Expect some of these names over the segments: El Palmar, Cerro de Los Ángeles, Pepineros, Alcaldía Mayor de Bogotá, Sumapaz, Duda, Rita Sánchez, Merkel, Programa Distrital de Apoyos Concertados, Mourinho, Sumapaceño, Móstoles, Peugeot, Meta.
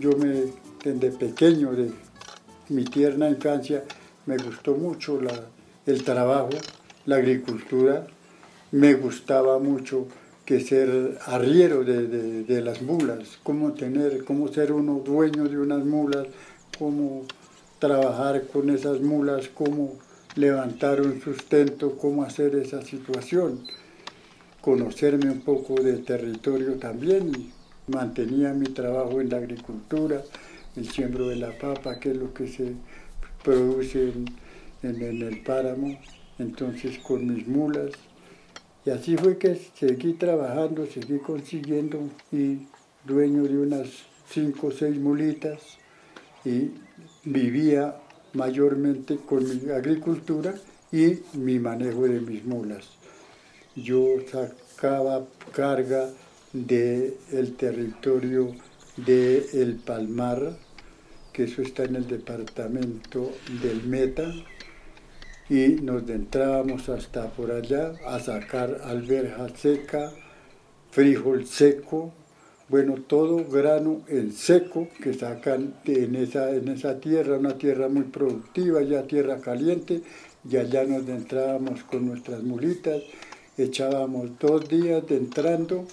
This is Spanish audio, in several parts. Yo desde pequeño, de mi tierna infancia, me gustó mucho el trabajo, la agricultura. Me gustaba mucho que ser arriero de las mulas, cómo ser uno dueño de unas mulas, cómo trabajar con esas mulas, cómo levantar un sustento, cómo hacer esa situación. Conocerme un poco de territorio también. Mantenía mi trabajo en la agricultura, el siembro de la papa, que es lo que se produce en el páramo, entonces con mis mulas. Y así fue que seguí trabajando, seguí consiguiendo y dueño de unas 5 o 6 mulitas y vivía mayormente con mi agricultura y mi manejo de mis mulas. Yo sacaba carga del territorio de El Palmar, que eso está en el departamento del Meta, y nos adentrábamos hasta por allá a sacar alberja seca, frijol seco, bueno, todo grano en seco que sacan en esa tierra, una tierra muy productiva, ya tierra caliente, y allá nos adentrábamos con nuestras mulitas, echábamos 2 días entrando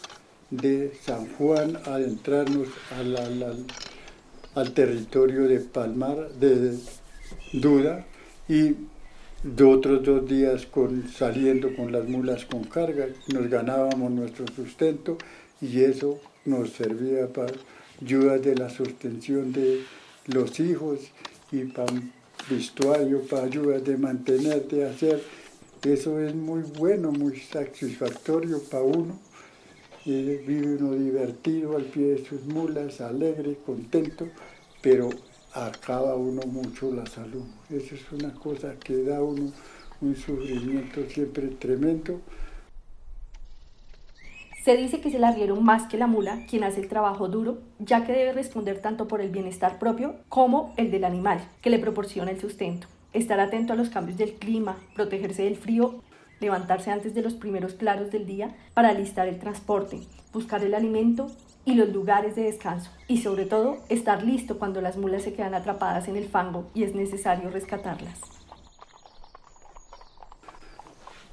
de San Juan a adentrarnos al territorio de Palmar, de Duda, y de otros 2 días saliendo con las mulas con carga. Nos ganábamos nuestro sustento y eso nos servía para ayudas de la sostención de los hijos y para vestuario, para ayudas de mantener, de hacer. Eso es muy bueno, muy satisfactorio para uno. Vive uno divertido al pie de sus mulas, alegre, contento, pero acaba uno mucho la salud. Eso es una cosa que da uno un sufrimiento siempre tremendo. Se dice que es el arriero más que la mula quien hace el trabajo duro, ya que debe responder tanto por el bienestar propio como el del animal, que le proporciona el sustento. Estar atento a los cambios del clima, protegerse del frío, levantarse antes de los primeros claros del día para alistar el transporte, buscar el alimento y los lugares de descanso. Y sobre todo, estar listo cuando las mulas se quedan atrapadas en el fango y es necesario rescatarlas.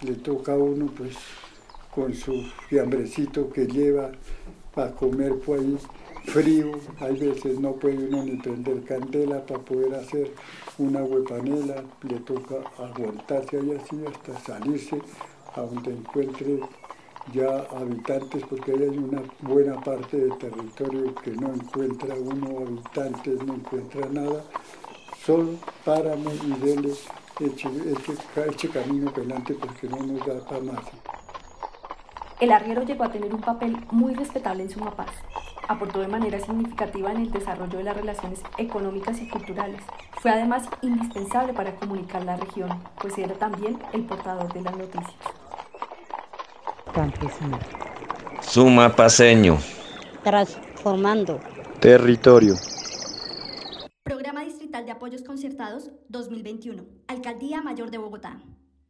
Le toca a uno, pues, con su fiambrecito que lleva para comer, pues, frío. Hay veces no puede uno ni prender candela para poder hacer una huepanela. Le toca aguantarse ahí así hasta salirse a donde encuentre ya habitantes, porque ahí hay una buena parte de territorio que no encuentra uno habitantes, no encuentra nada, solo páramo y dele, eche camino pelante porque no nos da para más. El arriero llegó a tener un papel muy respetable en Sumapaz. Aportó de manera significativa en el desarrollo de las relaciones económicas y culturales. Fue además indispensable para comunicar la región, pues era también el portador de las noticias. Campesino. Sumapaceño. Transformando. Territorio. Programa Distrital de Apoyos Concertados 2021. Alcaldía Mayor de Bogotá.